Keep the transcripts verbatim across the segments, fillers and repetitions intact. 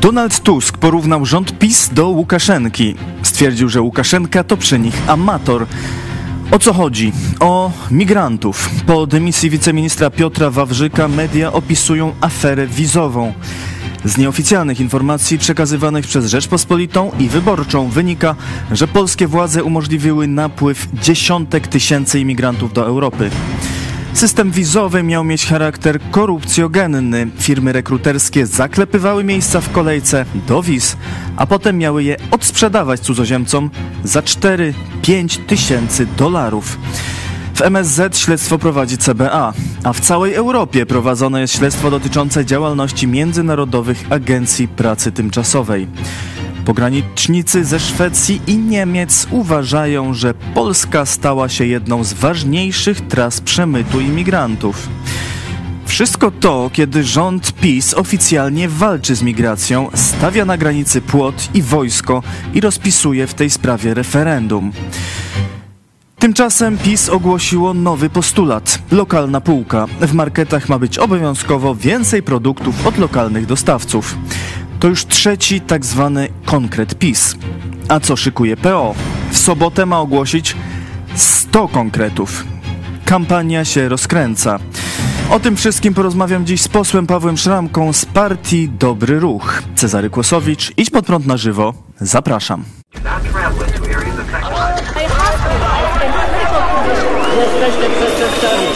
Donald Tusk porównał rząd PiS do Łukaszenki. Stwierdził, że Łukaszenka to przy nich amator. O co chodzi? O migrantów. Po dymisji wiceministra Piotra Wawrzyka media opisują aferę wizową. Z nieoficjalnych informacji przekazywanych przez Rzeczpospolitą i Wyborczą wynika, że polskie władze umożliwiły napływ dziesiątek tysięcy imigrantów do Europy. System wizowy miał mieć charakter korupcjogenny. Firmy rekruterskie zaklepywały miejsca w kolejce do wiz, a potem miały je odsprzedawać cudzoziemcom za cztery do pięciu tysięcy dolarów. W M S Z śledztwo prowadzi C B A, a w całej Europie prowadzone jest śledztwo dotyczące działalności międzynarodowych agencji pracy tymczasowej. Pogranicznicy ze Szwecji i Niemiec uważają, że Polska stała się jedną z ważniejszych tras przemytu imigrantów. Wszystko to, kiedy rząd PiS oficjalnie walczy z migracją, stawia na granicy płot i wojsko i rozpisuje w tej sprawie referendum. Tymczasem PiS ogłosiło nowy postulat – lokalna półka. W marketach ma być obowiązkowo więcej produktów od lokalnych dostawców. To już trzeci tak zwany konkret PiS. A co szykuje P O? W sobotę ma ogłosić sto konkretów. Kampania się rozkręca. O tym wszystkim porozmawiam dziś z posłem Pawłem Szramką z partii Dobry Ruch. Cezary Kłosowicz, Idź pod prąd na żywo. Zapraszam. Jesteśmy przestępcami.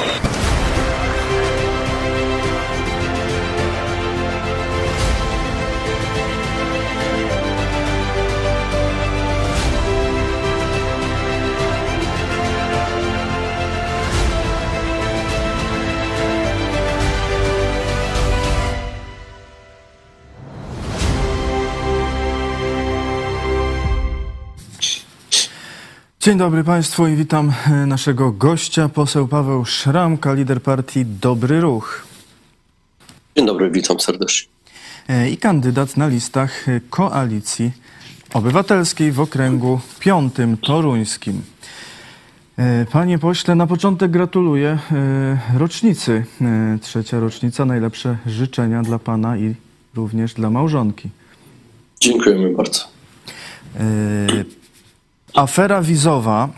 Dzień dobry Państwu i witam naszego gościa, poseł Paweł Szramka, lider partii Dobry Ruch. Dzień dobry, witam serdecznie. I kandydat na listach Koalicji Obywatelskiej w okręgu piątym toruńskim. Panie pośle, na początek gratuluję rocznicy. Trzecia rocznica, najlepsze życzenia dla Pana i również dla małżonki. Dziękujemy bardzo. E... Afera wizowa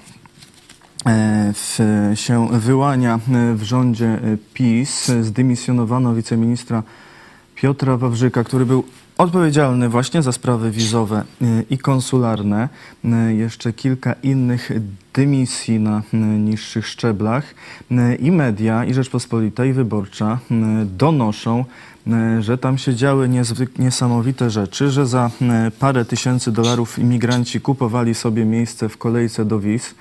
się wyłania w rządzie PiS. Zdymisjonowano wiceministra Piotra Wawrzyka, który był odpowiedzialny właśnie za sprawy wizowe i konsularne. Jeszcze kilka innych dymisji na niższych szczeblach. I media, i Rzeczpospolita, i Wyborcza donoszą, że tam się działy niesamowite rzeczy, że za parę tysięcy dolarów imigranci kupowali sobie miejsce w kolejce do wiz,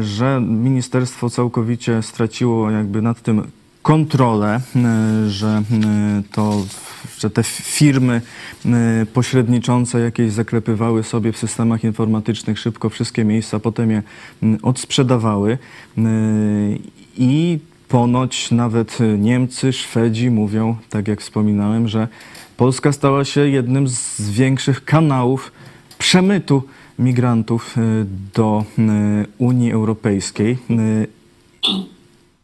że ministerstwo całkowicie straciło jakby nad tym kontrolę, że, to, że te firmy pośredniczące jakieś zaklepywały sobie w systemach informatycznych szybko wszystkie miejsca, potem je odsprzedawały i ponoć nawet Niemcy, Szwedzi mówią, tak jak wspominałem, że Polska stała się jednym z większych kanałów przemytu migrantów do Unii Europejskiej.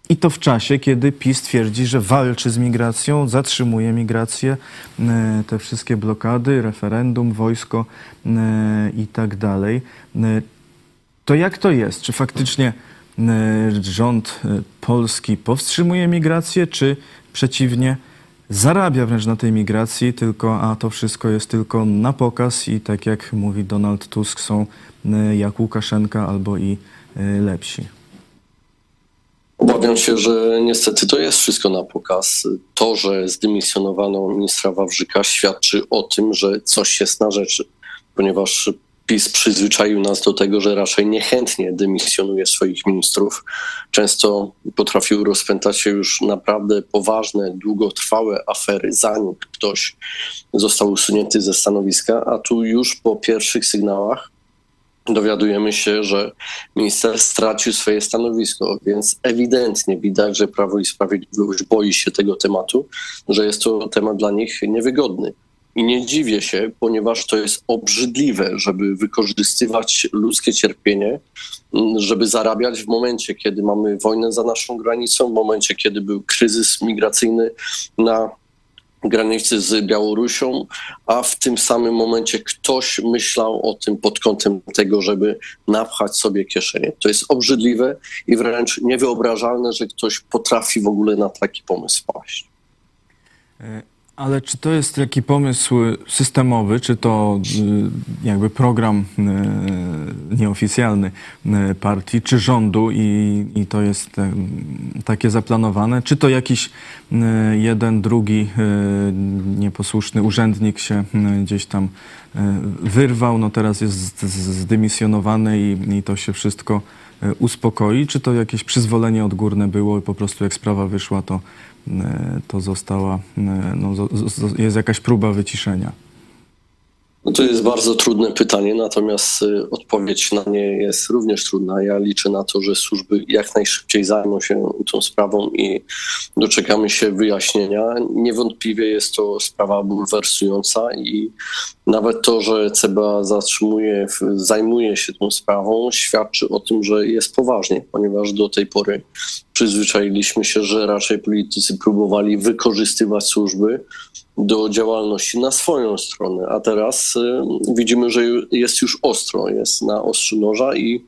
I to w czasie, kiedy PiS twierdzi, że walczy z migracją, zatrzymuje migrację, te wszystkie blokady, referendum, wojsko i tak dalej. To jak to jest? Czy faktycznie rząd polski powstrzymuje migrację, czy przeciwnie, zarabia wręcz na tej migracji, tylko, a to wszystko jest tylko na pokaz i tak jak mówi Donald Tusk, są jak Łukaszenka albo i lepsi? Obawiam się, że niestety to jest wszystko na pokaz. To, że zdymisjonowano ministra Wawrzyka, świadczy o tym, że coś jest na rzeczy, ponieważ PiS przyzwyczaił nas do tego, że raczej niechętnie dymisjonuje swoich ministrów. Często potrafił rozpętać się już naprawdę poważne, długotrwałe afery, zanim ktoś został usunięty ze stanowiska, a tu już po pierwszych sygnałach dowiadujemy się, że minister stracił swoje stanowisko, więc ewidentnie widać, że Prawo i Sprawiedliwość boi się tego tematu, że jest to temat dla nich niewygodny. I nie dziwię się, ponieważ to jest obrzydliwe, żeby wykorzystywać ludzkie cierpienie, żeby zarabiać w momencie, kiedy mamy wojnę za naszą granicą, w momencie, kiedy był kryzys migracyjny na granicy z Białorusią, a w tym samym momencie ktoś myślał o tym pod kątem tego, żeby napchać sobie kieszenie. To jest obrzydliwe i wręcz niewyobrażalne, że ktoś potrafi w ogóle na taki pomysł paść. Ale czy to jest taki pomysł systemowy, czy to jakby program nieoficjalny partii, czy rządu i, i to jest takie zaplanowane? Czy to jakiś jeden, drugi nieposłuszny urzędnik się gdzieś tam wyrwał, no teraz jest zdymisjonowany i, i to się wszystko uspokoi? Czy to jakieś przyzwolenie odgórne było i po prostu jak sprawa wyszła, to to została, no, jest jakaś próba wyciszenia? No to jest bardzo trudne pytanie, natomiast odpowiedź na nie jest również trudna. Ja liczę na to, że służby jak najszybciej zajmą się tą sprawą i doczekamy się wyjaśnienia. Niewątpliwie jest to sprawa bulwersująca i nawet to, że C B A zatrzymuje, zajmuje się tą sprawą, świadczy o tym, że jest poważnie, ponieważ do tej pory przyzwyczailiśmy się, że raczej politycy próbowali wykorzystywać służby do działalności na swoją stronę, a teraz y, widzimy, że jest już ostro, jest na ostrzu noża i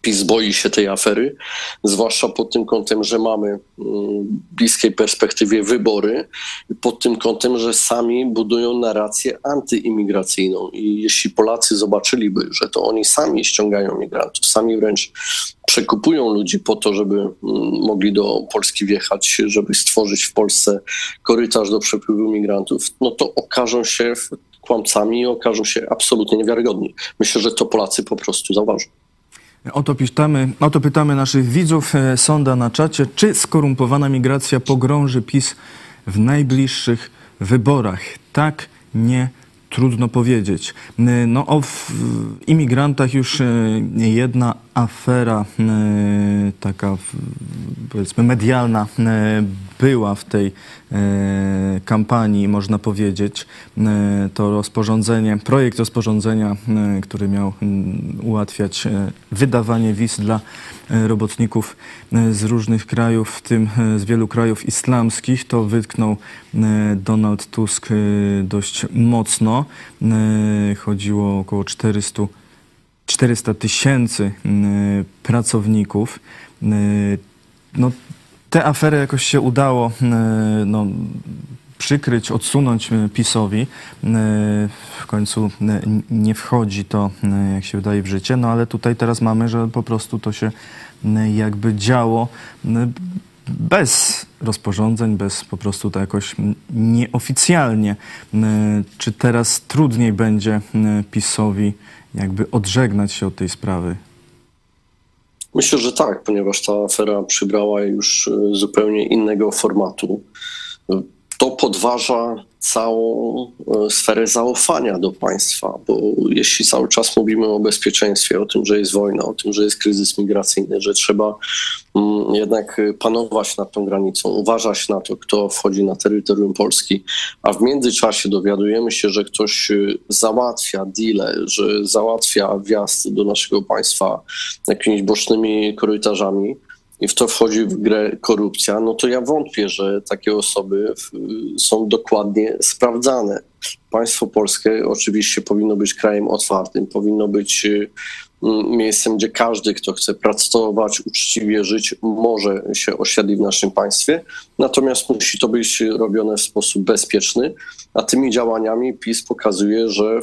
PiS boi się tej afery, zwłaszcza pod tym kątem, że mamy w bliskiej perspektywie wybory, pod tym kątem, że sami budują narrację antyimigracyjną i jeśli Polacy zobaczyliby, że to oni sami ściągają migrantów, sami wręcz przekupują ludzi po to, żeby mogli do Polski wjechać, żeby stworzyć w Polsce korytarz do przepływu migrantów, no to okażą się kłamcami i okażą się absolutnie niewiarygodni. Myślę, że to Polacy po prostu zauważą. O to pytamy, o to pytamy naszych widzów. Sonda na czacie. Czy skorumpowana migracja pogrąży PiS w najbliższych wyborach? Tak, nie, trudno powiedzieć. No o imigrantach już jedna afera taka, powiedzmy, medialna była w tej kampanii, można powiedzieć. To rozporządzenie, projekt rozporządzenia, który miał ułatwiać wydawanie wiz dla robotników z różnych krajów, w tym z wielu krajów islamskich. To wytknął Donald Tusk dość mocno. Chodziło o około czterysta tysięcy pracowników. No, tę aferę jakoś się udało no, przykryć, odsunąć PiS-owi. W końcu nie wchodzi to, jak się wydaje, w życie. No ale tutaj teraz mamy, że po prostu to się jakby działo bez rozporządzeń, bez po prostu to jakoś nieoficjalnie. Czy teraz trudniej będzie PiS-owi jakby odżegnać się od tej sprawy? Myślę, że tak, ponieważ ta afera przybrała już zupełnie innego formatu. To podważa całą sferę zaufania do państwa, bo jeśli cały czas mówimy o bezpieczeństwie, o tym, że jest wojna, o tym, że jest kryzys migracyjny, że trzeba jednak panować nad tą granicą, uważać na to, kto wchodzi na terytorium Polski, a w międzyczasie dowiadujemy się, że ktoś załatwia deale, że załatwia wjazd do naszego państwa jakimiś bocznymi korytarzami, i w to wchodzi w grę korupcja, no to ja wątpię, że takie osoby są dokładnie sprawdzane. Państwo polskie oczywiście powinno być krajem otwartym, powinno być miejscem, gdzie każdy, kto chce pracować, uczciwie żyć, może się osiedlić w naszym państwie. Natomiast musi to być robione w sposób bezpieczny, a tymi działaniami PiS pokazuje, że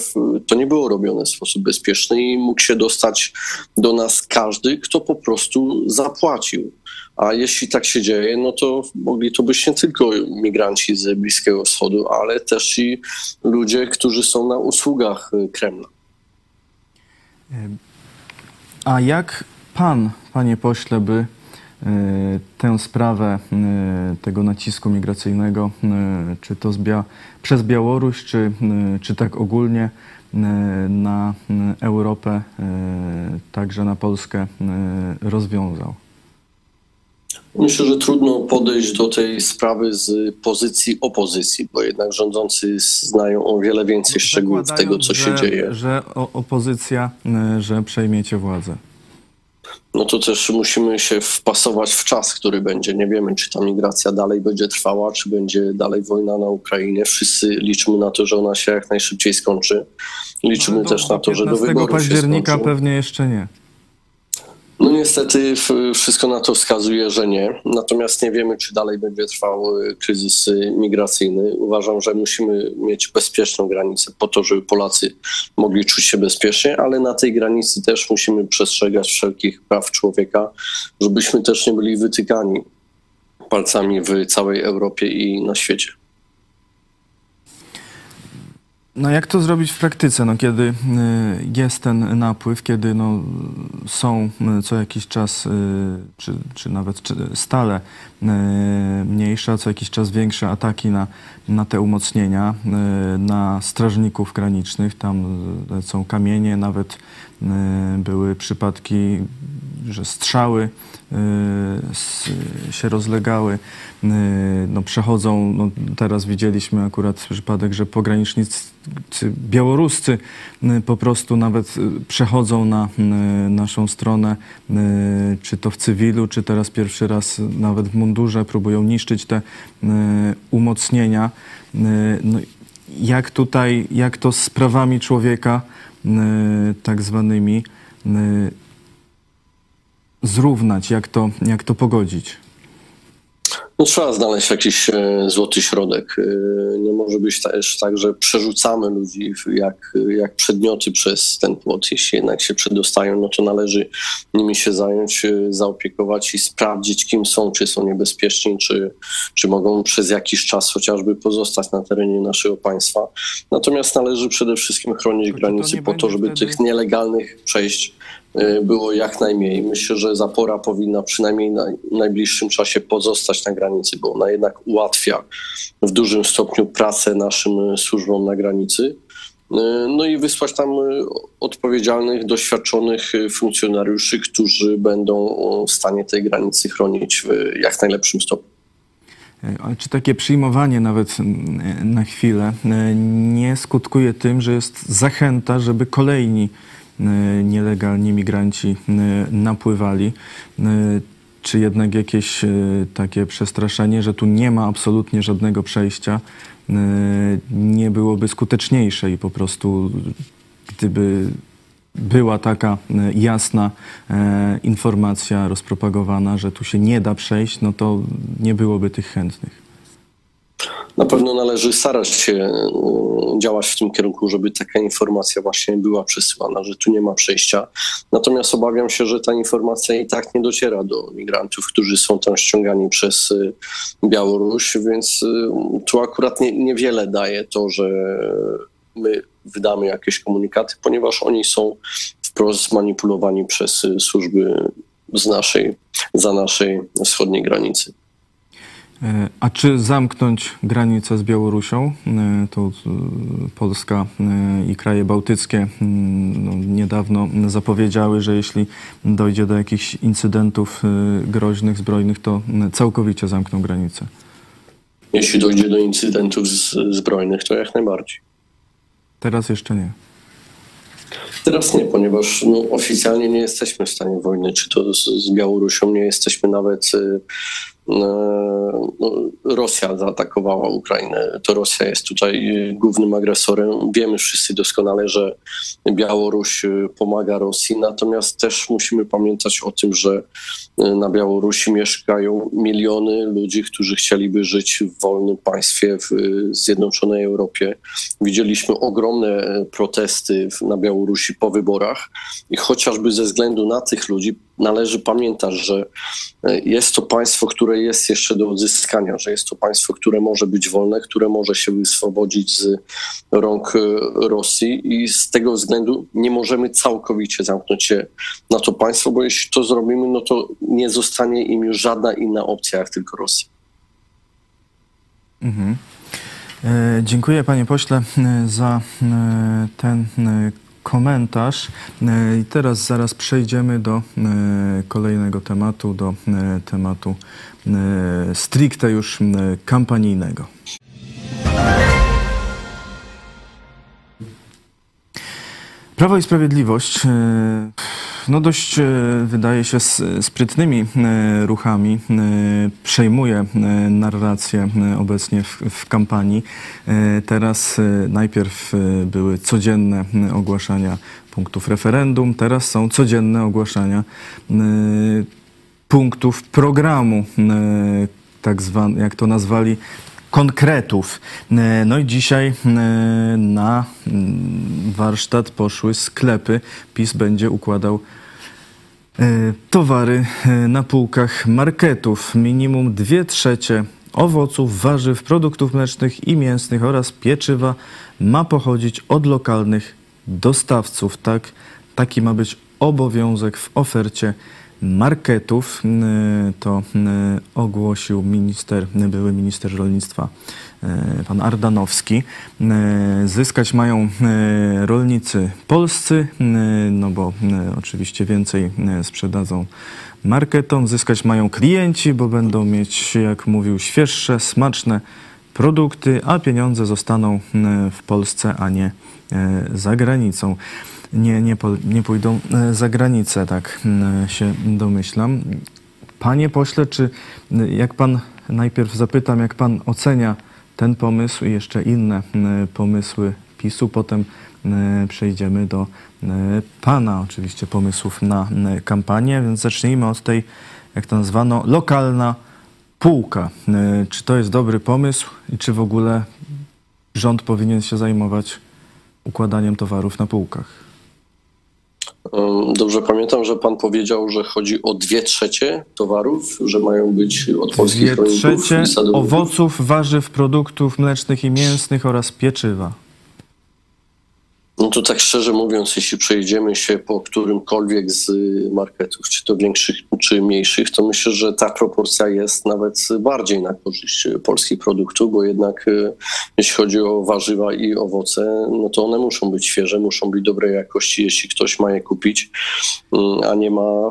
to nie było robione w sposób bezpieczny i mógł się dostać do nas każdy, kto po prostu zapłacił. A jeśli tak się dzieje, no to mogli to być nie tylko migranci z Bliskiego Wschodu, ale też i ludzie, którzy są na usługach Kremla. A jak pan, panie pośle, by y, tę sprawę y, tego nacisku migracyjnego, y, czy to z Bia- przez Białoruś, czy, y, czy tak ogólnie y, na y, Europę, y, także na Polskę y, rozwiązał? Myślę, że trudno podejść do tej sprawy z pozycji opozycji, bo jednak rządzący znają o wiele więcej szczegółów tego, co się dzieje. Że opozycja, że przejmiecie władzę. no to też musimy się wpasować w czas, który będzie. Nie wiemy, czy ta migracja dalej będzie trwała, czy będzie dalej wojna na Ukrainie. Wszyscy liczymy na to, że ona się jak najszybciej skończy. Liczymy do, też na to, że do wyborów października pewnie jeszcze nie. No niestety wszystko na to wskazuje, że nie. Natomiast nie wiemy, czy dalej będzie trwał kryzys migracyjny. Uważam, że musimy mieć bezpieczną granicę po to, żeby Polacy mogli czuć się bezpiecznie, ale na tej granicy też musimy przestrzegać wszelkich praw człowieka, żebyśmy też nie byli wytykani palcami w całej Europie i na świecie. No jak to zrobić w praktyce, no kiedy jest ten napływ, kiedy no są co jakiś czas, czy, czy nawet czy stale mniejsze, a co jakiś czas większe ataki na, na te umocnienia, na strażników granicznych, tam są kamienie, nawet były przypadki, że strzały się rozlegały, no przechodzą, no teraz widzieliśmy akurat przypadek, że pogranicznicy białoruscy po prostu nawet przechodzą na naszą stronę, czy to w cywilu, czy teraz pierwszy raz nawet w mundurze, próbują niszczyć te umocnienia. No jak tutaj, jak to z prawami człowieka tak zwanymi zrównać, jak to, jak to pogodzić? No, trzeba znaleźć jakiś złoty środek. Nie może być też tak, że przerzucamy ludzi jak, jak przedmioty przez ten płot. Jeśli jednak się przedostają, no to należy nimi się zająć, zaopiekować i sprawdzić, kim są, czy są niebezpieczni, czy, czy mogą przez jakiś czas chociażby pozostać na terenie naszego państwa. Natomiast należy przede wszystkim chronić granice po to, żeby tych nielegalnych przejść było jak najmniej. Myślę, że zapora powinna przynajmniej na najbliższym czasie pozostać na granicy, bo ona jednak ułatwia w dużym stopniu pracę naszym służbom na granicy. No i wysłać tam odpowiedzialnych, doświadczonych funkcjonariuszy, którzy będą w stanie tej granicy chronić w jak najlepszym stopniu. Ale czy takie przyjmowanie nawet na chwilę nie skutkuje tym, że jest zachęta, żeby kolejni nielegalni migranci napływali? Czy jednak jakieś takie przestraszenie, że tu nie ma absolutnie żadnego przejścia, nie byłoby skuteczniejsze i po prostu gdyby była taka jasna informacja rozpropagowana, że tu się nie da przejść, no to nie byłoby tych chętnych? Na pewno należy starać się działać w tym kierunku, żeby taka informacja właśnie była przesyłana, że tu nie ma przejścia. Natomiast obawiam się, że ta informacja i tak nie dociera do migrantów, którzy są tam ściągani przez Białoruś, więc tu akurat nie, niewiele daje to, że my wydamy jakieś komunikaty, ponieważ oni są wprost zmanipulowani przez służby z naszej, za naszej wschodniej granicy. A czy zamknąć granicę z Białorusią? To Polska i kraje bałtyckie niedawno zapowiedziały, że jeśli dojdzie do jakichś incydentów groźnych, zbrojnych, to całkowicie zamkną granicę. Jeśli dojdzie do incydentów zbrojnych, to jak najbardziej. Teraz jeszcze nie. Teraz nie, ponieważ no, oficjalnie nie jesteśmy w stanie wojny, czy to z, z Białorusią, nie jesteśmy nawet... Y, y, no, Rosja zaatakowała Ukrainę, to Rosja jest tutaj głównym agresorem. Wiemy wszyscy doskonale, że Białoruś pomaga Rosji, natomiast też musimy pamiętać o tym, że na Białorusi mieszkają miliony ludzi, którzy chcieliby żyć w wolnym państwie w Zjednoczonej Europie. Widzieliśmy ogromne protesty na Białorusi po wyborach i chociażby ze względu na tych ludzi należy pamiętać, że jest to państwo, które jest jeszcze do odzyskania, że jest to państwo, które może być wolne, które może się wyswobodzić z rąk Rosji i z tego względu nie możemy całkowicie zamknąć się na to państwo, bo jeśli to zrobimy, no to nie zostanie im już żadna inna opcja jak tylko Rosja. Mhm. E, dziękuję panie pośle za ten komentarz. I teraz zaraz przejdziemy do kolejnego tematu, do tematu stricte już kampanijnego. Prawo i Sprawiedliwość no dość, wydaje się, sprytnymi ruchami przejmuje narrację obecnie w, w kampanii. Teraz najpierw były codzienne ogłaszania punktów referendum, teraz są codzienne ogłaszania punktów programu, tak zwanych, jak to nazwali, konkretów. No i dzisiaj na warsztat poszły sklepy. PiS będzie układał towary na półkach marketów. Minimum dwie trzecie owoców, warzyw, produktów mlecznych i mięsnych oraz pieczywa ma pochodzić od lokalnych dostawców. Tak, taki ma być obowiązek w ofercie marketów. To ogłosił minister, były minister rolnictwa pan Ardanowski. Zyskać mają rolnicy polscy, no bo oczywiście więcej sprzedadzą marketom. Zyskać mają klienci, bo będą mieć, jak mówił, świeższe, smaczne produkty, a pieniądze zostaną w Polsce, a nie za granicą. Nie, nie, po, nie pójdą za granicę, tak się domyślam. Panie pośle, czy jak pan, najpierw zapytam, jak pan ocenia ten pomysł i jeszcze inne pomysły PiS-u, potem przejdziemy do pana oczywiście pomysłów na kampanię, więc zacznijmy od tej, jak to nazwano, lokalna półka. Czy to jest dobry pomysł i czy w ogóle rząd powinien się zajmować układaniem towarów na półkach? Dobrze pamiętam, że pan powiedział, że chodzi o dwie trzecie towarów, że mają być od polskich rolników. Dwie trzecie owoców, warzyw, produktów mlecznych i mięsnych oraz pieczywa. No to tak szczerze mówiąc, jeśli przejdziemy się po którymkolwiek z marketów, czy to większych, czy mniejszych, to myślę, że ta proporcja jest nawet bardziej na korzyść polskich produktów, bo jednak jeśli chodzi o warzywa i owoce, no to one muszą być świeże, muszą być dobrej jakości, jeśli ktoś ma je kupić, a nie ma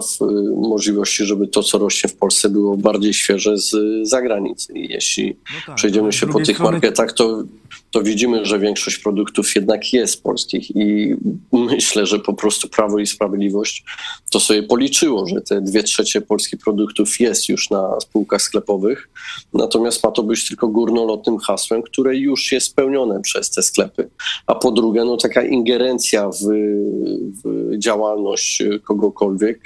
możliwości, żeby to, co rośnie w Polsce, było bardziej świeże z zagranicy. I jeśli no tak, przejdziemy się po tych strony... marketach, to, to widzimy, że większość produktów jednak jest polskich. I myślę, że po prostu Prawo i Sprawiedliwość to sobie policzyło, że te dwie trzecie polskich produktów jest już na spółkach sklepowych, natomiast ma to być tylko górnolotnym hasłem, które już jest spełnione przez te sklepy. A po drugie, no taka ingerencja w, w działalność kogokolwiek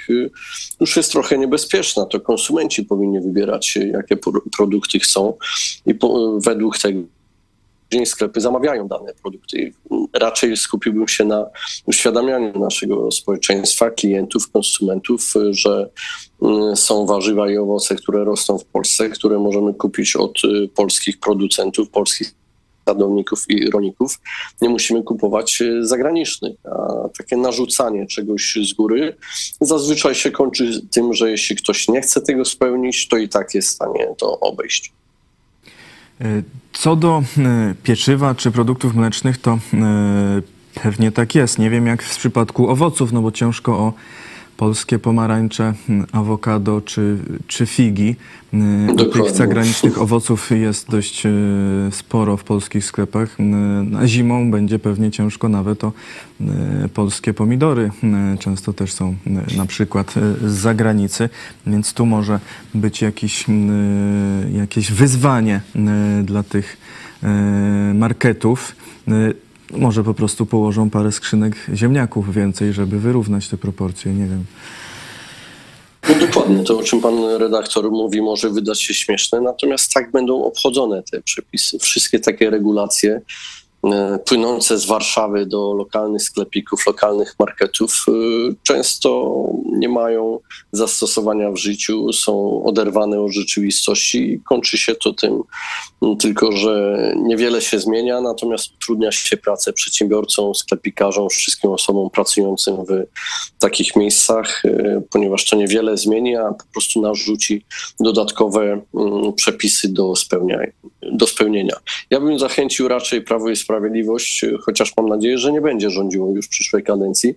już jest trochę niebezpieczna. To konsumenci powinni wybierać, jakie produkty chcą i po, według tego sklepy zamawiają dane produkty. Raczej skupiłbym się na uświadamianiu naszego społeczeństwa, klientów, konsumentów, że są warzywa i owoce, które rosną w Polsce, które możemy kupić od polskich producentów, polskich sadowników i rolników. Nie musimy kupować zagranicznych. A takie narzucanie czegoś z góry zazwyczaj się kończy tym, że jeśli ktoś nie chce tego spełnić, to i tak jest w stanie to obejść. Co do pieczywa czy produktów mlecznych, to pewnie tak jest. Nie wiem jak w przypadku owoców, no bo ciężko o polskie pomarańcze, awokado czy, czy figi. Dokładnie. Tych zagranicznych owoców jest dość sporo w polskich sklepach. Zimą będzie pewnie ciężko nawet o polskie pomidory. Często też są na przykład z zagranicy, więc tu może być jakiś, jakieś wyzwanie dla tych marketów. Może po prostu położą parę skrzynek ziemniaków więcej, żeby wyrównać te proporcje, nie wiem. No dokładnie, to o czym pan redaktor mówi może wydać się śmieszne, natomiast tak będą obchodzone te przepisy. Wszystkie takie regulacje płynące z Warszawy do lokalnych sklepików, lokalnych marketów często nie mają zastosowania w życiu, są oderwane od rzeczywistości i kończy się to tym tylko, że niewiele się zmienia, natomiast utrudnia się pracę przedsiębiorcom, sklepikarzom, wszystkim osobom pracującym w takich miejscach, ponieważ to niewiele zmieni, a po prostu narzuci dodatkowe przepisy do spełniania. Do spełnienia. Ja bym zachęcił raczej Prawo i Sprawiedliwość, chociaż mam nadzieję, że nie będzie rządziło już w przyszłej kadencji,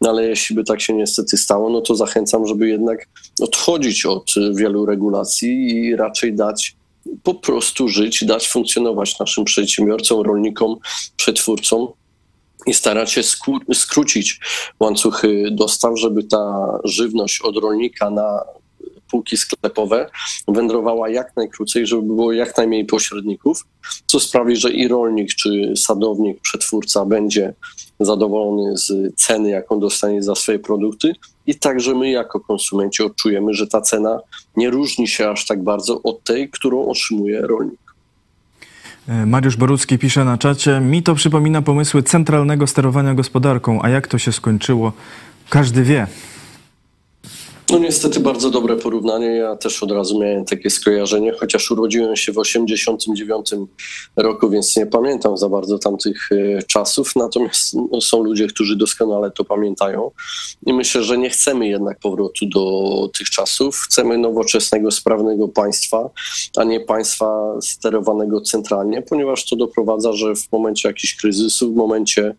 ale jeśli by tak się niestety stało, no to zachęcam, żeby jednak odchodzić od wielu regulacji i raczej dać po prostu żyć, dać funkcjonować naszym przedsiębiorcom, rolnikom, przetwórcom, i starać się skró- skrócić łańcuchy dostaw, żeby ta żywność od rolnika na półki sklepowe wędrowała jak najkrócej, żeby było jak najmniej pośredników, co sprawi, że i rolnik, czy sadownik, przetwórca będzie zadowolony z ceny, jaką dostanie za swoje produkty, i także my jako konsumenci odczujemy, że ta cena nie różni się aż tak bardzo od tej, którą otrzymuje rolnik. Mariusz Borucki pisze na czacie: mi to przypomina pomysły centralnego sterowania gospodarką, a jak to się skończyło, każdy wie. No niestety bardzo dobre porównanie. Ja też od razu miałem takie skojarzenie, chociaż urodziłem się w osiemdziesiątym dziewiątym roku, więc nie pamiętam za bardzo tamtych czasów. Natomiast są ludzie, którzy doskonale to pamiętają i myślę, że nie chcemy jednak powrotu do tych czasów. Chcemy nowoczesnego, sprawnego państwa, a nie państwa sterowanego centralnie, ponieważ to doprowadza, że w momencie jakichś kryzysów, w momencie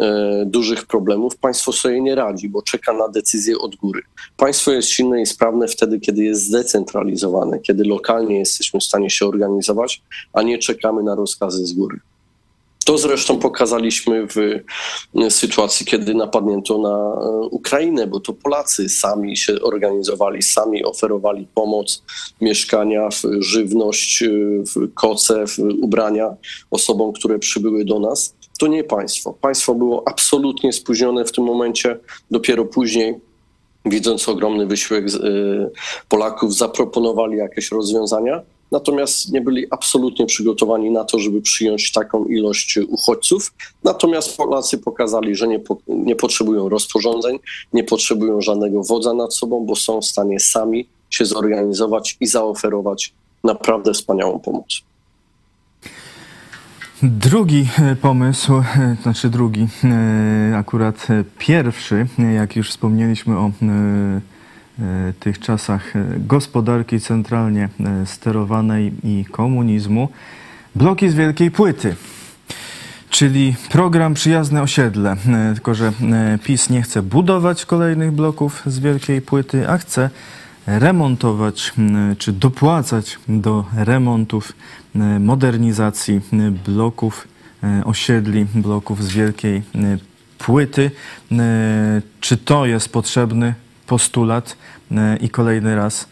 e, dużych problemów państwo sobie nie radzi, bo czeka na decyzję od góry. Państwo jest silne i sprawne wtedy, kiedy jest zdecentralizowane, kiedy lokalnie jesteśmy w stanie się organizować, a nie czekamy na rozkazy z góry. To zresztą pokazaliśmy w sytuacji, kiedy napadnięto na Ukrainę, bo to Polacy sami się organizowali, sami oferowali pomoc, mieszkania, żywność, koce, ubrania osobom, które przybyły do nas. To nie państwo. Państwo było absolutnie spóźnione w tym momencie, dopiero później, widząc ogromny wysiłek Polaków, zaproponowali jakieś rozwiązania, natomiast nie byli absolutnie przygotowani na to, żeby przyjąć taką ilość uchodźców. Natomiast Polacy pokazali, że nie, po, nie potrzebują rozporządzeń, nie potrzebują żadnego wodza nad sobą, bo są w stanie sami się zorganizować i zaoferować naprawdę wspaniałą pomoc. Drugi pomysł, znaczy drugi, akurat pierwszy, jak już wspomnieliśmy o tych czasach gospodarki centralnie sterowanej i komunizmu, bloki z wielkiej płyty, czyli program Przyjazne Osiedle, tylko że PiS nie chce budować kolejnych bloków z wielkiej płyty, a chce remontować czy dopłacać do remontów, modernizacji bloków osiedli, bloków z wielkiej płyty. Czy to jest potrzebny postulat i kolejny raz,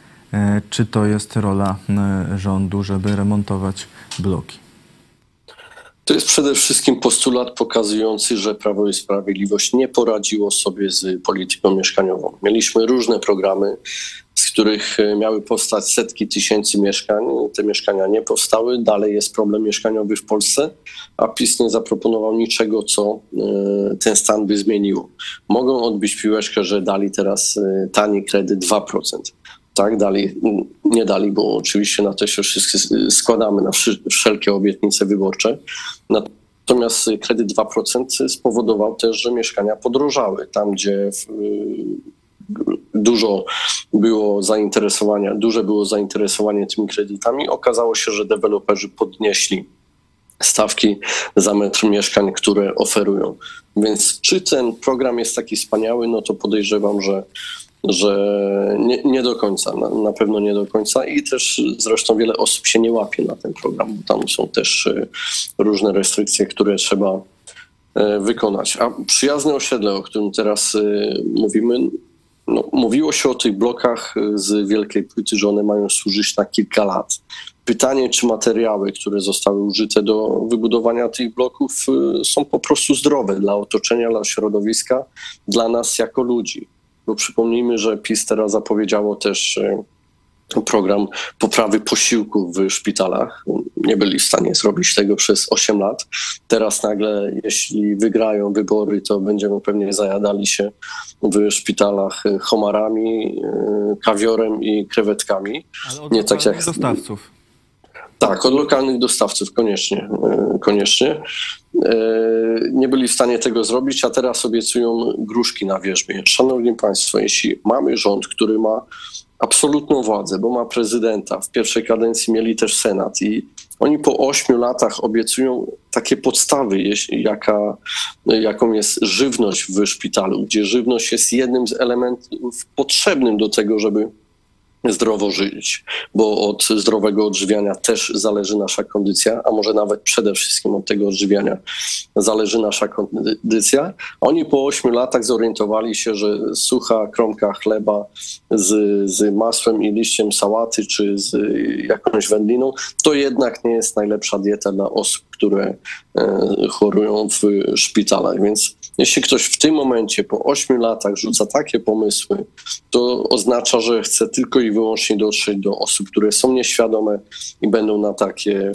czy to jest rola rządu, żeby remontować bloki? To jest przede wszystkim postulat pokazujący, że Prawo i Sprawiedliwość nie poradziło sobie z polityką mieszkaniową. Mieliśmy różne programy, z których miały powstać setki tysięcy mieszkań. Te mieszkania nie powstały, dalej jest problem mieszkaniowy w Polsce, a PiS nie zaproponował niczego, co ten stan by zmieniło. Mogą odbić piłeczkę, że dali teraz tani kredyt dwa procent. Tak, dali, nie dali, bo oczywiście na to się wszyscy składamy, na wszelkie obietnice wyborcze. Natomiast kredyt dwa procent spowodował też, że mieszkania podrożały. Tam, gdzie w, dużo było zainteresowania, duże było zainteresowanie tymi kredytami, okazało się, że deweloperzy podnieśli stawki za metr mieszkań, które oferują. Więc czy ten program jest taki wspaniały, no to podejrzewam, że że nie, nie do końca, na, na pewno nie do końca, i też zresztą wiele osób się nie łapie na ten program, bo tam są też różne restrykcje, które trzeba wykonać. A Przyjazne Osiedle, o którym teraz mówimy, no, mówiło się o tych blokach z wielkiej płyty, że one mają służyć na kilka lat. Pytanie, czy materiały, które zostały użyte do wybudowania tych bloków, są po prostu zdrowe dla otoczenia, dla środowiska, dla nas jako ludzi. Bo przypomnijmy, że PiS teraz zapowiedziało też program poprawy posiłków w szpitalach. Nie byli w stanie zrobić tego przez osiem lat. Teraz nagle, jeśli wygrają wybory, to będziemy pewnie zajadali się w szpitalach homarami, kawiorem i krewetkami. Ale od nie tak jak dostawców. Tak, od lokalnych dostawców, koniecznie, koniecznie. Nie byli w stanie tego zrobić, a teraz obiecują gruszki na wierzbie. Szanowni Państwo, jeśli mamy rząd, który ma absolutną władzę, bo ma prezydenta, w pierwszej kadencji mieli też Senat, i oni po ośmiu latach obiecują takie podstawy, jaka, jaką jest żywność w szpitalu, gdzie żywność jest jednym z elementów potrzebnym do tego, żeby zdrowo żyć, bo od zdrowego odżywiania też zależy nasza kondycja, a może nawet przede wszystkim od tego odżywiania zależy nasza kondycja. Oni po ośmiu latach zorientowali się, że sucha kromka chleba z, z masłem i liściem sałaty czy z jakąś wędliną to jednak nie jest najlepsza dieta dla osób, które chorują w szpitalach. Więc jeśli ktoś w tym momencie po ośmiu latach rzuca takie pomysły, to oznacza, że chce tylko i wyłącznie dotrzeć do osób, które są nieświadome i będą na takie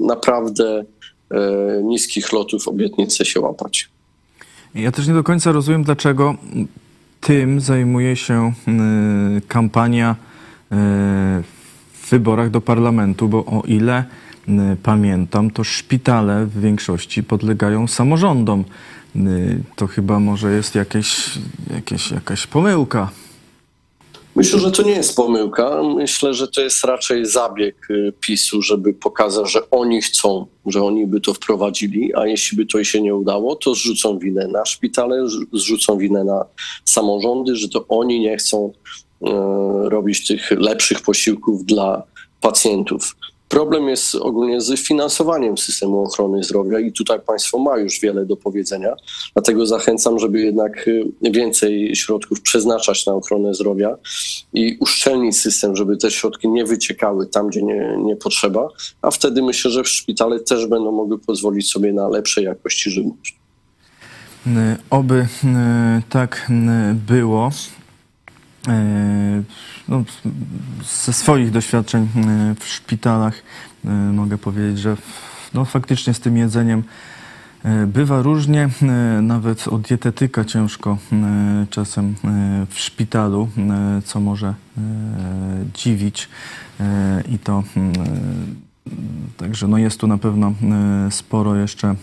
naprawdę niskich lotów obietnice się łapać. Ja też nie do końca rozumiem, dlaczego tym zajmuje się kampania w wyborach do parlamentu, bo o ile pamiętam, to szpitale w większości podlegają samorządom. To chyba może jest jakieś, jakieś, jakaś pomyłka. Myślę, że to nie jest pomyłka. Myślę, że to jest raczej zabieg PiSu, żeby pokazać, że oni chcą, że oni by to wprowadzili, a jeśli by to się nie udało, to zrzucą winę na szpitale, zrzucą winę na samorządy, że to oni nie chcą e, robić tych lepszych posiłków dla pacjentów. Problem jest ogólnie z finansowaniem systemu ochrony zdrowia i tutaj państwo ma już wiele do powiedzenia, dlatego zachęcam, żeby jednak więcej środków przeznaczać na ochronę zdrowia i uszczelnić system, żeby te środki nie wyciekały tam, gdzie nie, nie potrzeba, a wtedy myślę, że szpitale też będą mogły pozwolić sobie na lepszej jakości żywności. Oby tak było. No, ze swoich doświadczeń w szpitalach mogę powiedzieć, że no, faktycznie z tym jedzeniem bywa różnie. Nawet o dietetyka ciężko czasem w szpitalu, co może dziwić. I to także no, jest tu na pewno sporo jeszcze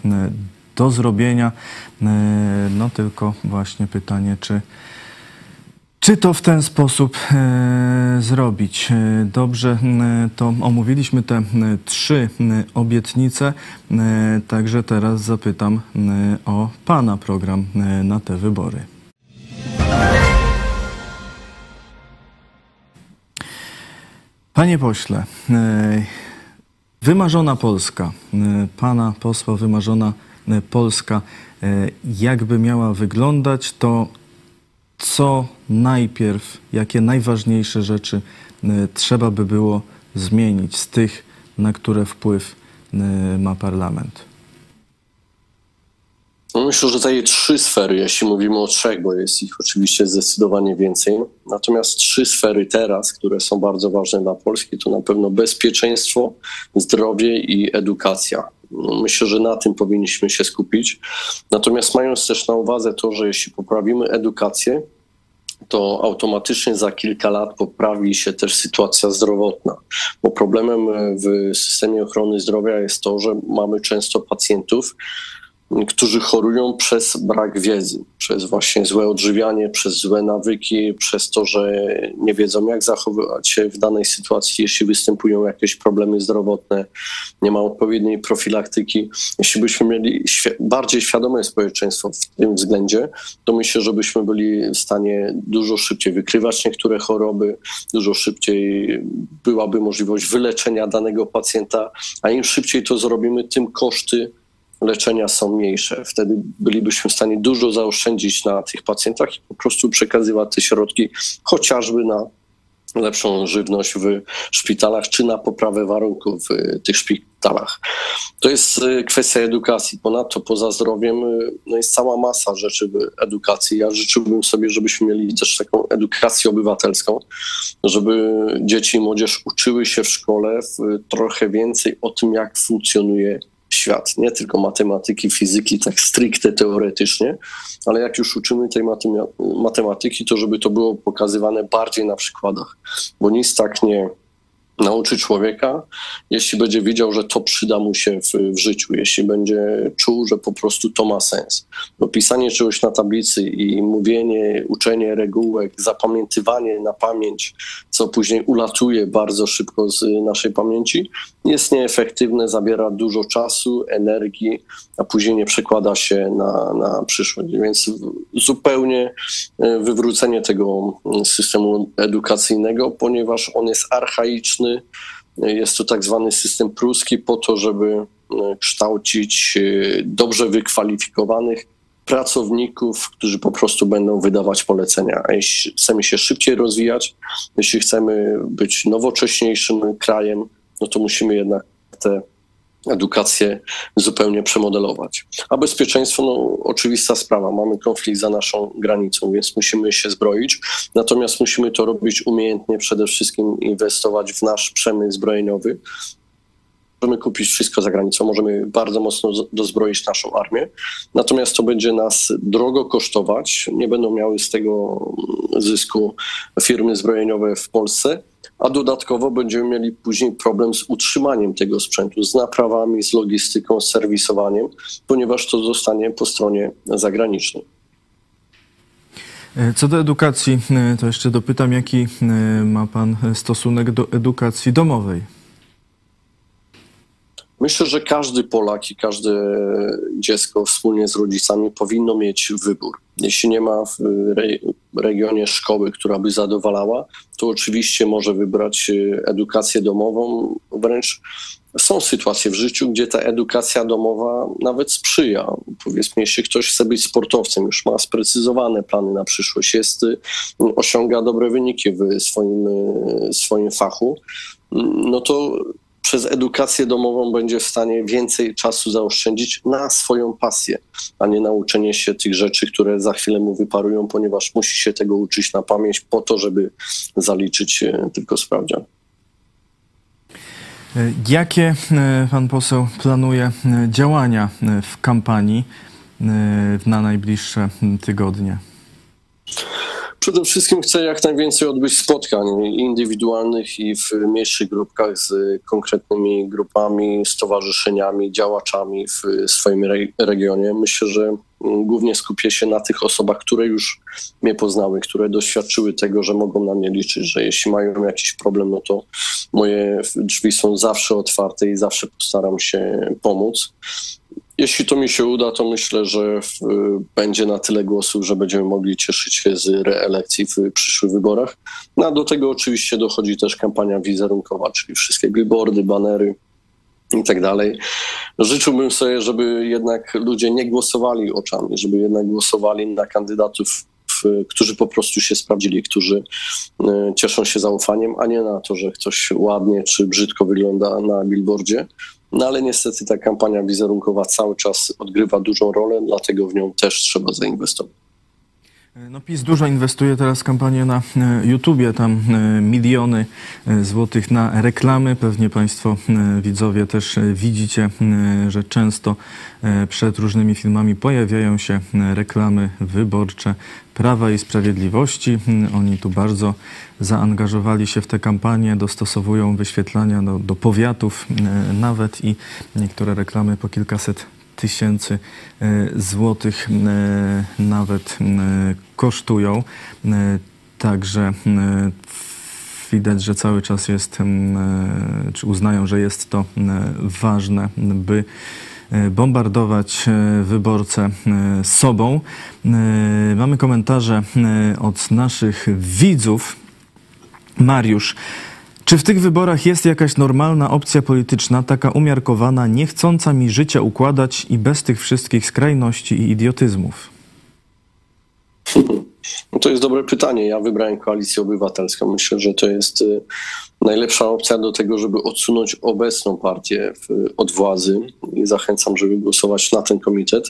do zrobienia. No tylko właśnie pytanie, czy Czy to w ten sposób e, zrobić? Dobrze, to omówiliśmy te trzy obietnice, e, także teraz zapytam o pana program na te wybory. Panie pośle, e, wymarzona Polska, e, pana posła wymarzona Polska, e, jakby miała wyglądać, to co najpierw, jakie najważniejsze rzeczy y, trzeba by było zmienić z tych, na które wpływ y, ma parlament? Myślę, że tutaj trzy sfery, jeśli mówimy o trzech, bo jest ich oczywiście zdecydowanie więcej. Natomiast trzy sfery teraz, które są bardzo ważne dla Polski, to na pewno bezpieczeństwo, zdrowie i edukacja. Myślę, że na tym powinniśmy się skupić. Natomiast mając też na uwadze to, że jeśli poprawimy edukację, to automatycznie za kilka lat poprawi się też sytuacja zdrowotna. Bo problemem w systemie ochrony zdrowia jest to, że mamy często pacjentów, którzy chorują przez brak wiedzy, przez właśnie złe odżywianie, przez złe nawyki, przez to, że nie wiedzą, jak zachowywać się w danej sytuacji, jeśli występują jakieś problemy zdrowotne, nie ma odpowiedniej profilaktyki. Jeśli byśmy mieli bardziej świadome społeczeństwo w tym względzie, to myślę, że byśmy byli w stanie dużo szybciej wykrywać niektóre choroby, dużo szybciej byłaby możliwość wyleczenia danego pacjenta, a im szybciej to zrobimy, tym koszty leczenia są mniejsze. Wtedy bylibyśmy w stanie dużo zaoszczędzić na tych pacjentach i po prostu przekazywać te środki chociażby na lepszą żywność w szpitalach czy na poprawę warunków w tych szpitalach. To jest kwestia edukacji. Ponadto poza zdrowiem no jest cała masa rzeczy w edukacji. Ja życzyłbym sobie, żebyśmy mieli też taką edukację obywatelską, żeby dzieci i młodzież uczyły się w szkole trochę więcej o tym, jak funkcjonuje świat, nie tylko matematyki, fizyki, tak stricte teoretycznie, ale jak już uczymy tej matematyki, to żeby to było pokazywane bardziej na przykładach, bo nic tak nie nauczy człowieka, jeśli będzie widział, że to przyda mu się w, w życiu, jeśli będzie czuł, że po prostu to ma sens. Bo pisanie czegoś na tablicy i mówienie, uczenie regułek, zapamiętywanie na pamięć, co później ulatuje bardzo szybko z naszej pamięci, jest nieefektywne, zabiera dużo czasu, energii, a później nie przekłada się na, na przyszłość. Więc zupełnie wywrócenie tego systemu edukacyjnego, ponieważ on jest archaiczny. Jest to tak zwany system pruski po to, żeby kształcić dobrze wykwalifikowanych pracowników, którzy po prostu będą wydawać polecenia. A jeśli chcemy się szybciej rozwijać, jeśli chcemy być nowocześniejszym krajem, no to musimy jednak tę edukację zupełnie przemodelować. A bezpieczeństwo, no oczywista sprawa. Mamy konflikt za naszą granicą, więc musimy się zbroić. Natomiast musimy to robić umiejętnie, przede wszystkim inwestować w nasz przemysł zbrojeniowy. Możemy kupić wszystko za granicą, możemy bardzo mocno dozbroić naszą armię, natomiast to będzie nas drogo kosztować, nie będą miały z tego zysku firmy zbrojeniowe w Polsce, a dodatkowo będziemy mieli później problem z utrzymaniem tego sprzętu, z naprawami, z logistyką, z serwisowaniem, ponieważ to zostanie po stronie zagranicznej. Co do edukacji, to jeszcze dopytam, jaki ma pan stosunek do edukacji domowej? Myślę, że każdy Polak i każde dziecko wspólnie z rodzicami powinno mieć wybór. Jeśli nie ma w regionie szkoły, która by zadowalała, to oczywiście może wybrać edukację domową. Wręcz są sytuacje w życiu, gdzie ta edukacja domowa nawet sprzyja. Powiedzmy, jeśli ktoś chce być sportowcem, już ma sprecyzowane plany na przyszłość, jest, osiąga dobre wyniki w swoim, swoim fachu, no to przez edukację domową będzie w stanie więcej czasu zaoszczędzić na swoją pasję, a nie na uczenie się tych rzeczy, które za chwilę mu wyparują, ponieważ musi się tego uczyć na pamięć po to, żeby zaliczyć tylko sprawdzian. Jakie pan poseł planuje działania w kampanii na najbliższe tygodnie? Przede wszystkim chcę jak najwięcej odbyć spotkań indywidualnych i w mniejszych grupkach z konkretnymi grupami, stowarzyszeniami, działaczami w swoim re- regionie. Myślę, że głównie skupię się na tych osobach, które już mnie poznały, które doświadczyły tego, że mogą na mnie liczyć, że jeśli mają jakiś problem, no to moje drzwi są zawsze otwarte i zawsze postaram się pomóc. Jeśli to mi się uda, to myślę, że w, będzie na tyle głosów, że będziemy mogli cieszyć się z reelekcji w przyszłych wyborach. No a do tego oczywiście dochodzi też kampania wizerunkowa, czyli wszystkie billboardy, banery i tak dalej. Życzyłbym sobie, żeby jednak ludzie nie głosowali oczami, żeby jednak głosowali na kandydatów, którzy po prostu się sprawdzili, którzy cieszą się zaufaniem, a nie na to, że ktoś ładnie czy brzydko wygląda na billboardzie. No ale niestety ta kampania wizerunkowa cały czas odgrywa dużą rolę, dlatego w nią też trzeba zainwestować. No PiS dużo inwestuje teraz w kampanię na YouTubie, tam miliony złotych na reklamy. Pewnie państwo widzowie też widzicie, że często przed różnymi filmami pojawiają się reklamy wyborcze Prawa i Sprawiedliwości. Oni tu bardzo zaangażowali się w tę kampanię, dostosowują wyświetlania do, do powiatów nawet i niektóre reklamy po kilkaset tysięcy złotych nawet kosztują. Także widać, że cały czas jest, czy uznają, że jest to ważne, by bombardować wyborcę sobą. Mamy komentarze od naszych widzów. Mariusz. Czy w tych wyborach jest jakaś normalna opcja polityczna, taka umiarkowana, niechcąca mi życia układać i bez tych wszystkich skrajności i idiotyzmów? No to jest dobre pytanie. Ja wybrałem Koalicję Obywatelską. Myślę, że to jest najlepsza opcja do tego, żeby odsunąć obecną partię od władzy i zachęcam, żeby głosować na ten komitet.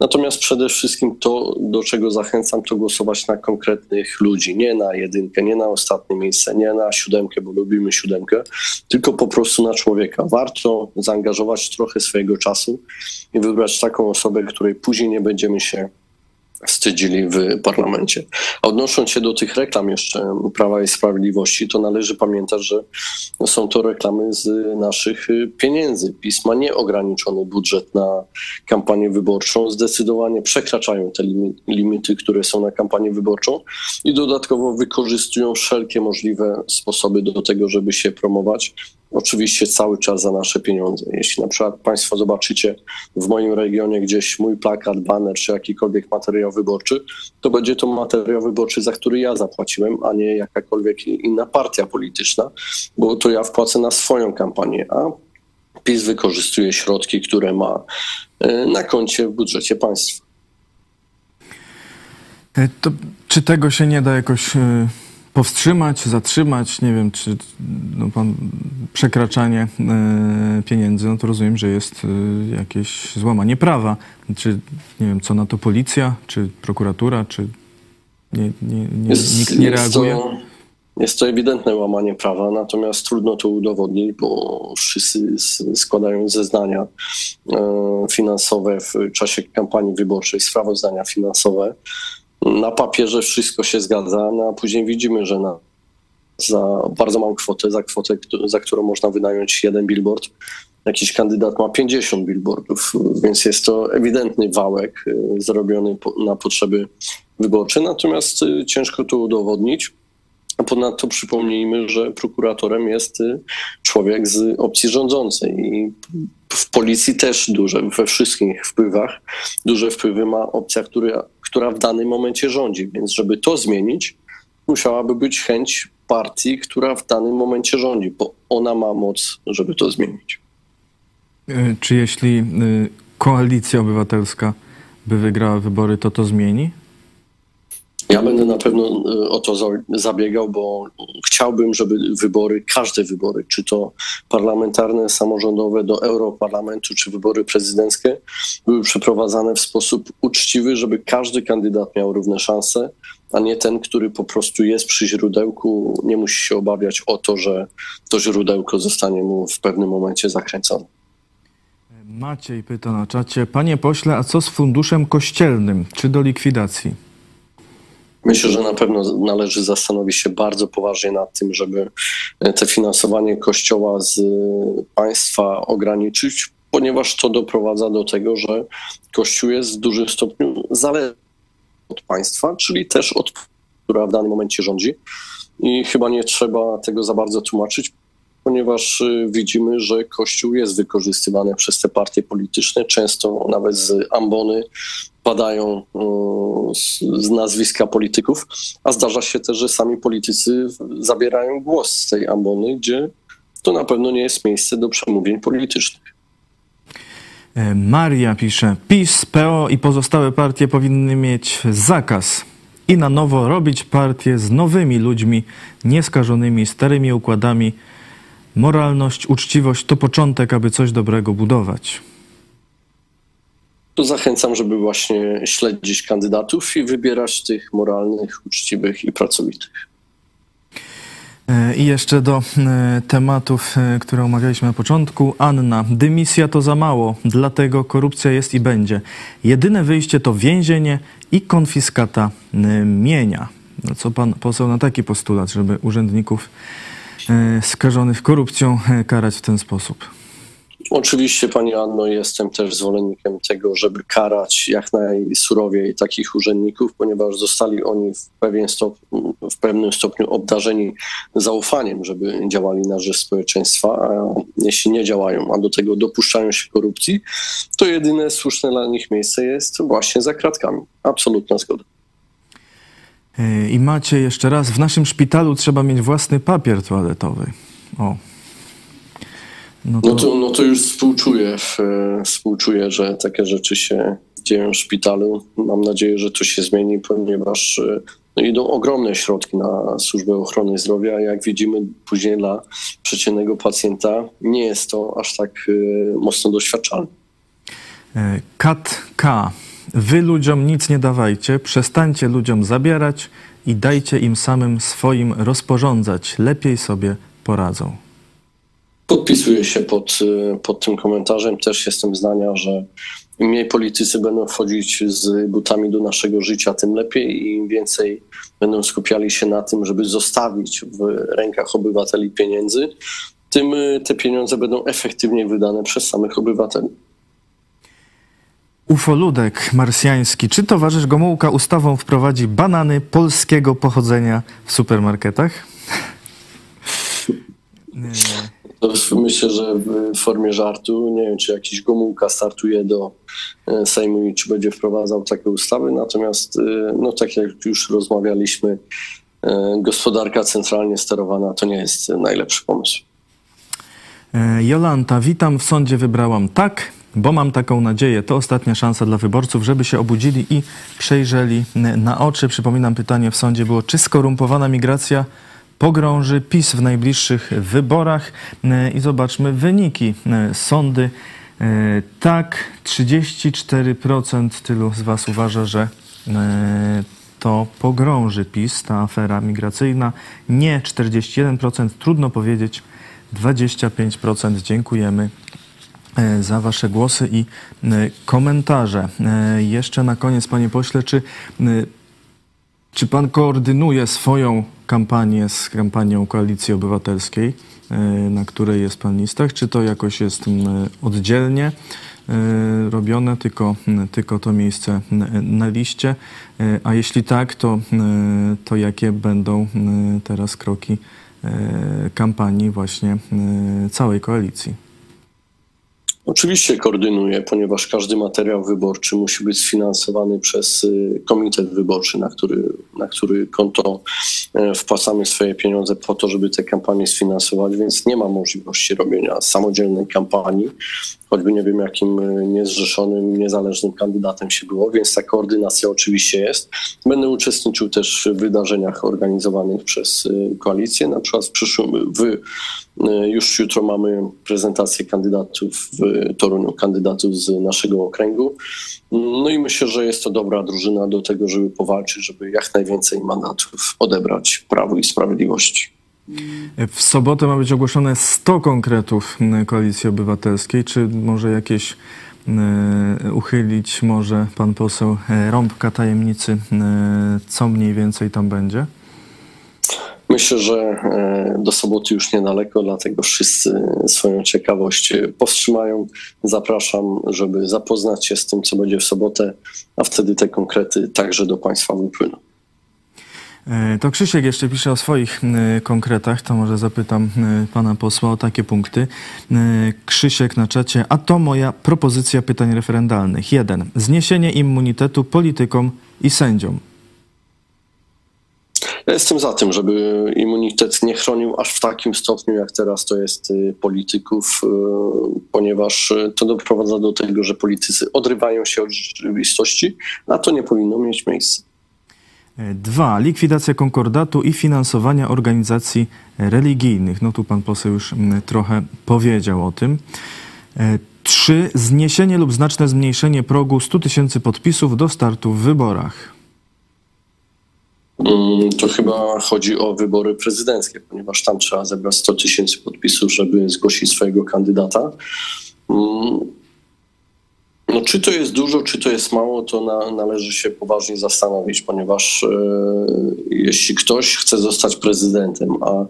Natomiast przede wszystkim to, do czego zachęcam, to głosować na konkretnych ludzi. Nie na jedynkę, nie na ostatnie miejsce, nie na siódemkę, bo lubimy siódemkę, tylko po prostu na człowieka. Warto zaangażować trochę swojego czasu i wybrać taką osobę, której później nie będziemy się wstydzili w parlamencie. A odnosząc się do tych reklam jeszcze Prawa i Sprawiedliwości, to należy pamiętać, że są to reklamy z naszych pieniędzy. PiS ma nieograniczony budżet na kampanię wyborczą. Zdecydowanie przekraczają te limity, które są na kampanię wyborczą i dodatkowo wykorzystują wszelkie możliwe sposoby do tego, żeby się promować. oczywiście cały czas za nasze pieniądze. Jeśli na przykład Państwo zobaczycie w moim regionie gdzieś mój plakat, baner czy jakikolwiek materiał wyborczy, to będzie to materiał wyborczy, za który ja zapłaciłem, a nie jakakolwiek inna partia polityczna, bo to ja wpłacę na swoją kampanię, a PiS wykorzystuje środki, które ma na koncie w budżecie państwa. To czy tego się nie da jakoś powstrzymać, zatrzymać? Nie wiem, czy no, pan, przekraczanie y, pieniędzy, no to rozumiem, że jest y, jakieś złamanie prawa. Czy, nie wiem, co na to policja, czy prokuratura, czy nie, nie, nie, jest, nikt nie reaguje? Jest to, jest to ewidentne łamanie prawa, natomiast trudno to udowodnić, bo wszyscy składają zeznania y, finansowe w czasie kampanii wyborczej, sprawozdania finansowe. Na papierze wszystko się zgadza, no a później widzimy, że na, za bardzo małą kwotę, za kwotę, za którą można wynająć jeden billboard, jakiś kandydat ma pięćdziesiąt billboardów, więc jest to ewidentny wałek zrobiony na potrzeby wyborcze, natomiast ciężko to udowodnić. Ponadto przypomnijmy, że prokuratorem jest człowiek z opcji rządzącej i w policji też duże, we wszystkich wpływach, duże wpływy ma opcja, która, która w danym momencie rządzi. Więc żeby to zmienić, musiałaby być chęć partii, która w danym momencie rządzi, bo ona ma moc, żeby to zmienić. Czy jeśli Koalicja Obywatelska by wygrała wybory, to to zmieni? Ja będę na pewno o to zabiegał, bo chciałbym, żeby wybory, każde wybory, czy to parlamentarne, samorządowe, do Europarlamentu, czy wybory prezydenckie, były przeprowadzane w sposób uczciwy, żeby każdy kandydat miał równe szanse, a nie ten, który po prostu jest przy źródełku, nie musi się obawiać o to, że to źródełko zostanie mu w pewnym momencie zakręcone. Maciej pyta na czacie, panie pośle, a co z funduszem kościelnym, czy do likwidacji? Myślę, że na pewno należy zastanowić się bardzo poważnie nad tym, żeby to finansowanie Kościoła z państwa ograniczyć, ponieważ to doprowadza do tego, że Kościół jest w dużym stopniu zależny od państwa, czyli też od, która w danym momencie rządzi. I chyba nie trzeba tego za bardzo tłumaczyć, ponieważ widzimy, że Kościół jest wykorzystywany przez te partie polityczne, często nawet z ambony padają z nazwiska polityków, a zdarza się też, że sami politycy zabierają głos z tej ambony, gdzie to na pewno nie jest miejsce do przemówień politycznych. Maria pisze, PiS, P O i pozostałe partie powinny mieć zakaz i na nowo robić partie z nowymi ludźmi, nieskażonymi starymi układami. Moralność, uczciwość to początek, aby coś dobrego budować. To zachęcam, żeby właśnie śledzić kandydatów i wybierać tych moralnych, uczciwych i pracowitych. I jeszcze do tematów, które omawialiśmy na początku. Anna, dymisja to za mało, dlatego korupcja jest i będzie. Jedyne wyjście to więzienie i konfiskata mienia. No co pan poseł na taki postulat, żeby urzędników skażonych korupcją karać w ten sposób? Oczywiście, pani Anno, jestem też zwolennikiem tego, żeby karać jak najsurowiej takich urzędników, ponieważ zostali oni w, pewien stop, w pewnym stopniu obdarzeni zaufaniem, żeby działali na rzecz społeczeństwa, a jeśli nie działają, a do tego dopuszczają się korupcji, to jedyne słuszne dla nich miejsce jest właśnie za kratkami. Absolutna zgoda. I macie jeszcze raz, w naszym szpitalu trzeba mieć własny papier toaletowy. O. No to... No, to, no to już współczuję, współczuję, że takie rzeczy się dzieją w szpitalu. Mam nadzieję, że to się zmieni, ponieważ no, idą ogromne środki na służbę ochrony zdrowia. Jak widzimy, później dla przeciętnego pacjenta nie jest to aż tak mocno doświadczalne. Kat K. Wy ludziom nic nie dawajcie, przestańcie ludziom zabierać i dajcie im samym swoim rozporządzać. Lepiej sobie poradzą. Podpisuję się pod, pod tym komentarzem. Też jestem zdania, że im mniej politycy będą wchodzić z butami do naszego życia, tym lepiej i im więcej będą skupiali się na tym, żeby zostawić w rękach obywateli pieniędzy, tym te pieniądze będą efektywniej wydane przez samych obywateli. Ufoludek marsjański. Czy towarzysz Gomułka ustawą wprowadzi banany polskiego pochodzenia w supermarketach? Myślę, że w formie żartu, nie wiem, czy jakiś Gomułka startuje do Sejmu i czy będzie wprowadzał takie ustawy, natomiast no tak jak już rozmawialiśmy, gospodarka centralnie sterowana to nie jest najlepszy pomysł. Jolanta, witam. W sądzie wybrałam tak, bo mam taką nadzieję. To ostatnia szansa dla wyborców, żeby się obudzili i przejrzeli na oczy. Przypominam, pytanie w sądzie było, czy skorumpowana migracja pogrąży PiS w najbliższych wyborach? I zobaczmy wyniki. Sądy tak, trzydzieści cztery procent tylu z was uważa, że to pogrąży PiS, ta afera migracyjna. Nie, czterdzieści jeden procent, trudno powiedzieć, dwadzieścia pięć procent. Dziękujemy za wasze głosy i komentarze. Jeszcze na koniec, panie pośle, czy, czy pan koordynuje swoją kampanię z kampanią Koalicji Obywatelskiej, na której jest pan w listach? Czy to jakoś jest oddzielnie robione, tylko, tylko to miejsce na liście? A jeśli tak, to, to jakie będą teraz kroki kampanii właśnie całej koalicji? Oczywiście koordynuję, ponieważ każdy materiał wyborczy musi być sfinansowany przez komitet wyborczy, na który, na który konto wpłacamy swoje pieniądze po to, żeby te kampanie sfinansować, więc nie ma możliwości robienia samodzielnej kampanii, choćby nie wiem jakim niezrzeszonym, niezależnym kandydatem się było, więc ta koordynacja oczywiście jest. Będę uczestniczył też w wydarzeniach organizowanych przez koalicję, na przykład w przyszłym, w, już jutro mamy prezentację kandydatów w Toruniu, kandydatów z naszego okręgu. No i myślę, że jest to dobra drużyna do tego, żeby powalczyć, żeby jak najwięcej mandatów odebrać Prawu i Sprawiedliwości. W sobotę ma być ogłoszone sto konkretów Koalicji Obywatelskiej. Czy może jakieś y, uchylić może pan poseł rąbka tajemnicy, y, co mniej więcej tam będzie? Myślę, że do soboty już niedaleko, dlatego wszyscy swoją ciekawość powstrzymają. Zapraszam, żeby zapoznać się z tym, co będzie w sobotę, a wtedy te konkrety także do państwa wypłyną. To Krzysiek jeszcze pisze o swoich konkretach, to może zapytam pana posła o takie punkty. Krzysiek na czacie, a to moja propozycja pytań referendalnych. Jeden. Zniesienie immunitetu politykom i sędziom. Ja jestem za tym, żeby immunitet nie chronił aż w takim stopniu, jak teraz to jest polityków, ponieważ to doprowadza do tego, że politycy odrywają się od rzeczywistości, a to nie powinno mieć miejsca. Dwa. Likwidacja konkordatu i finansowania organizacji religijnych. No tu pan poseł już trochę powiedział o tym. Trzy. Zniesienie lub znaczne zmniejszenie progu stu tysięcy podpisów do startu w wyborach. To chyba chodzi o wybory prezydenckie, ponieważ tam trzeba zebrać sto tysięcy podpisów, żeby zgłosić swojego kandydata. No, czy to jest dużo, czy to jest mało, to na, należy się poważnie zastanowić, ponieważ e, jeśli ktoś chce zostać prezydentem, a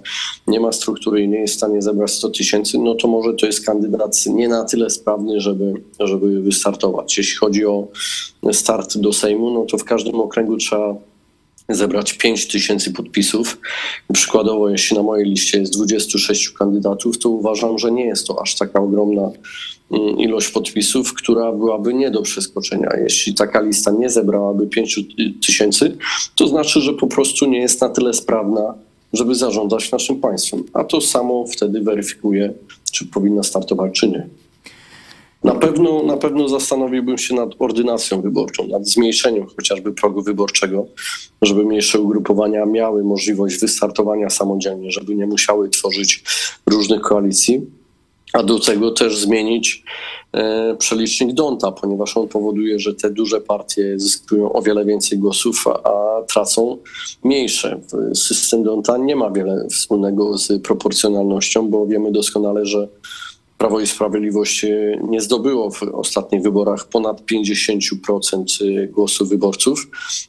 nie ma struktury i nie jest w stanie zebrać sto tysięcy, no to może to jest kandydat nie na tyle sprawny, żeby, żeby wystartować. Jeśli chodzi o start do Sejmu, no to w każdym okręgu trzeba zebrać pięć tysięcy podpisów. Przykładowo, jeśli na mojej liście jest dwudziestu sześciu kandydatów, to uważam, że nie jest to aż taka ogromna ilość podpisów, która byłaby nie do przeskoczenia. Jeśli taka lista nie zebrałaby pięciu tysięcy, to znaczy, że po prostu nie jest na tyle sprawna, żeby zarządzać naszym państwem. A to samo wtedy weryfikuje, czy powinna startować, czy nie. Na pewno, na pewno zastanowiłbym się nad ordynacją wyborczą, nad zmniejszeniem chociażby progu wyborczego, żeby mniejsze ugrupowania miały możliwość wystartowania samodzielnie, żeby nie musiały tworzyć różnych koalicji, a do tego też zmienić e, przelicznik Donta, ponieważ on powoduje, że te duże partie zyskują o wiele więcej głosów, a, a tracą mniejsze. System Donta nie ma wiele wspólnego z proporcjonalnością, bo wiemy doskonale, że Prawo i Sprawiedliwość nie zdobyło w ostatnich wyborach ponad pięćdziesiąt procent głosów wyborców,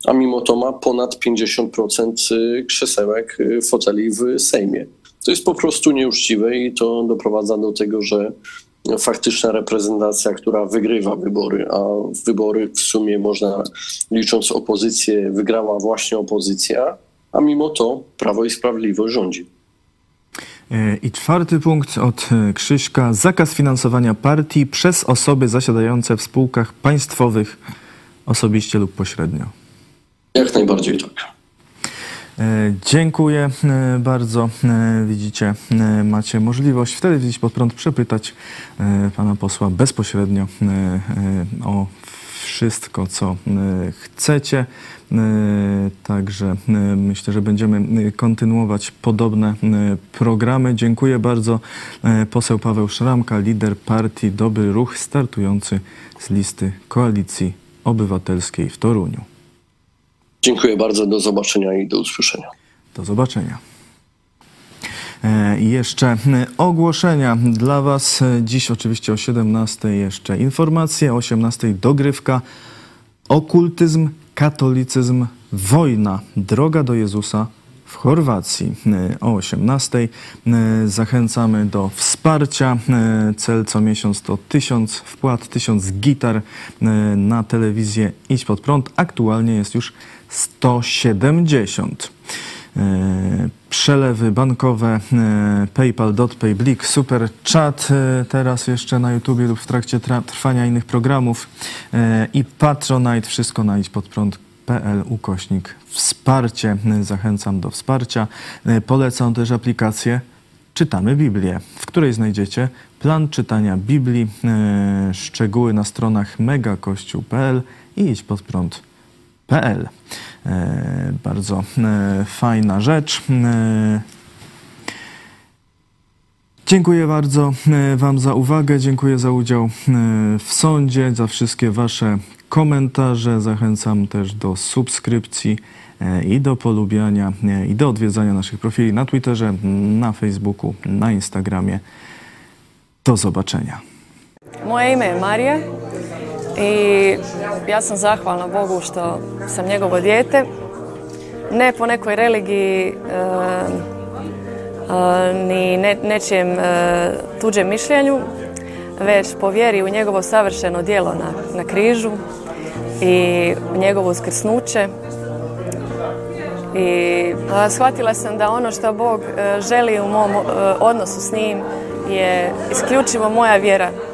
a mimo to ma ponad pięćdziesiąt procent krzesełek, foteli w Sejmie. To jest po prostu nieuczciwe i to doprowadza do tego, że faktyczna reprezentacja, która wygrywa wybory, a wybory w sumie można, licząc opozycję, wygrała właśnie opozycja, a mimo to Prawo i Sprawiedliwość rządzi. I czwarty punkt od Krzyśka. Zakaz finansowania partii przez osoby zasiadające w spółkach państwowych osobiście lub pośrednio. Jak najbardziej tak. Dziękuję bardzo. Widzicie, macie możliwość wtedy widzieć pod prąd, przepytać pana posła bezpośrednio o wszystko, co chcecie. Także myślę, że będziemy kontynuować podobne programy. Dziękuję bardzo. Poseł Paweł Szramka, lider partii Dobry Ruch, startujący z listy Koalicji Obywatelskiej w Toruniu. Dziękuję bardzo, do zobaczenia i do usłyszenia. Do zobaczenia. I jeszcze ogłoszenia dla was. Dziś oczywiście o siedemnastej jeszcze informacje, o osiemnastej dogrywka. Okultyzm, katolicyzm, wojna. Droga do Jezusa w Chorwacji. O osiemnastej zachęcamy do wsparcia. Cel co miesiąc to tysiąc wpłat, tysiąc gitar na telewizję Idź Pod Prąd. Aktualnie jest już sto siedemdziesiąt. Przelewy bankowe, PayPal.pay, Blik, Super Chat, teraz jeszcze na YouTubie lub w trakcie trwania innych programów i Patronite, wszystko na idźpodprąd.pl ukośnik wsparcie. Zachęcam do wsparcia. Polecam też aplikację Czytamy Biblię, w której znajdziecie plan czytania Biblii, szczegóły na stronach megakościół kropka pl i idźpodprąd kropka pl. E, bardzo e, fajna rzecz. E, dziękuję bardzo e, wam za uwagę, dziękuję za udział e, w sądzie, za wszystkie wasze komentarze. Zachęcam też do subskrypcji e, i do polubiania e, i do odwiedzania naszych profili na Twitterze, na Facebooku, na Instagramie. Do zobaczenia. Moje imię jest Marija. I ja sam zahvalna Bogu što sam njegovo dijete, ne po nekoj religiji, e, e, ni ne, nečijem e, tuđem mišljenju, već po vjeri u njegovo savršeno djelo na, na križu i njegovo uskrsnuće. I e, shvatila sam da ono što Bog e, želi u mom e, odnosu s njim je isključivo moja vjera.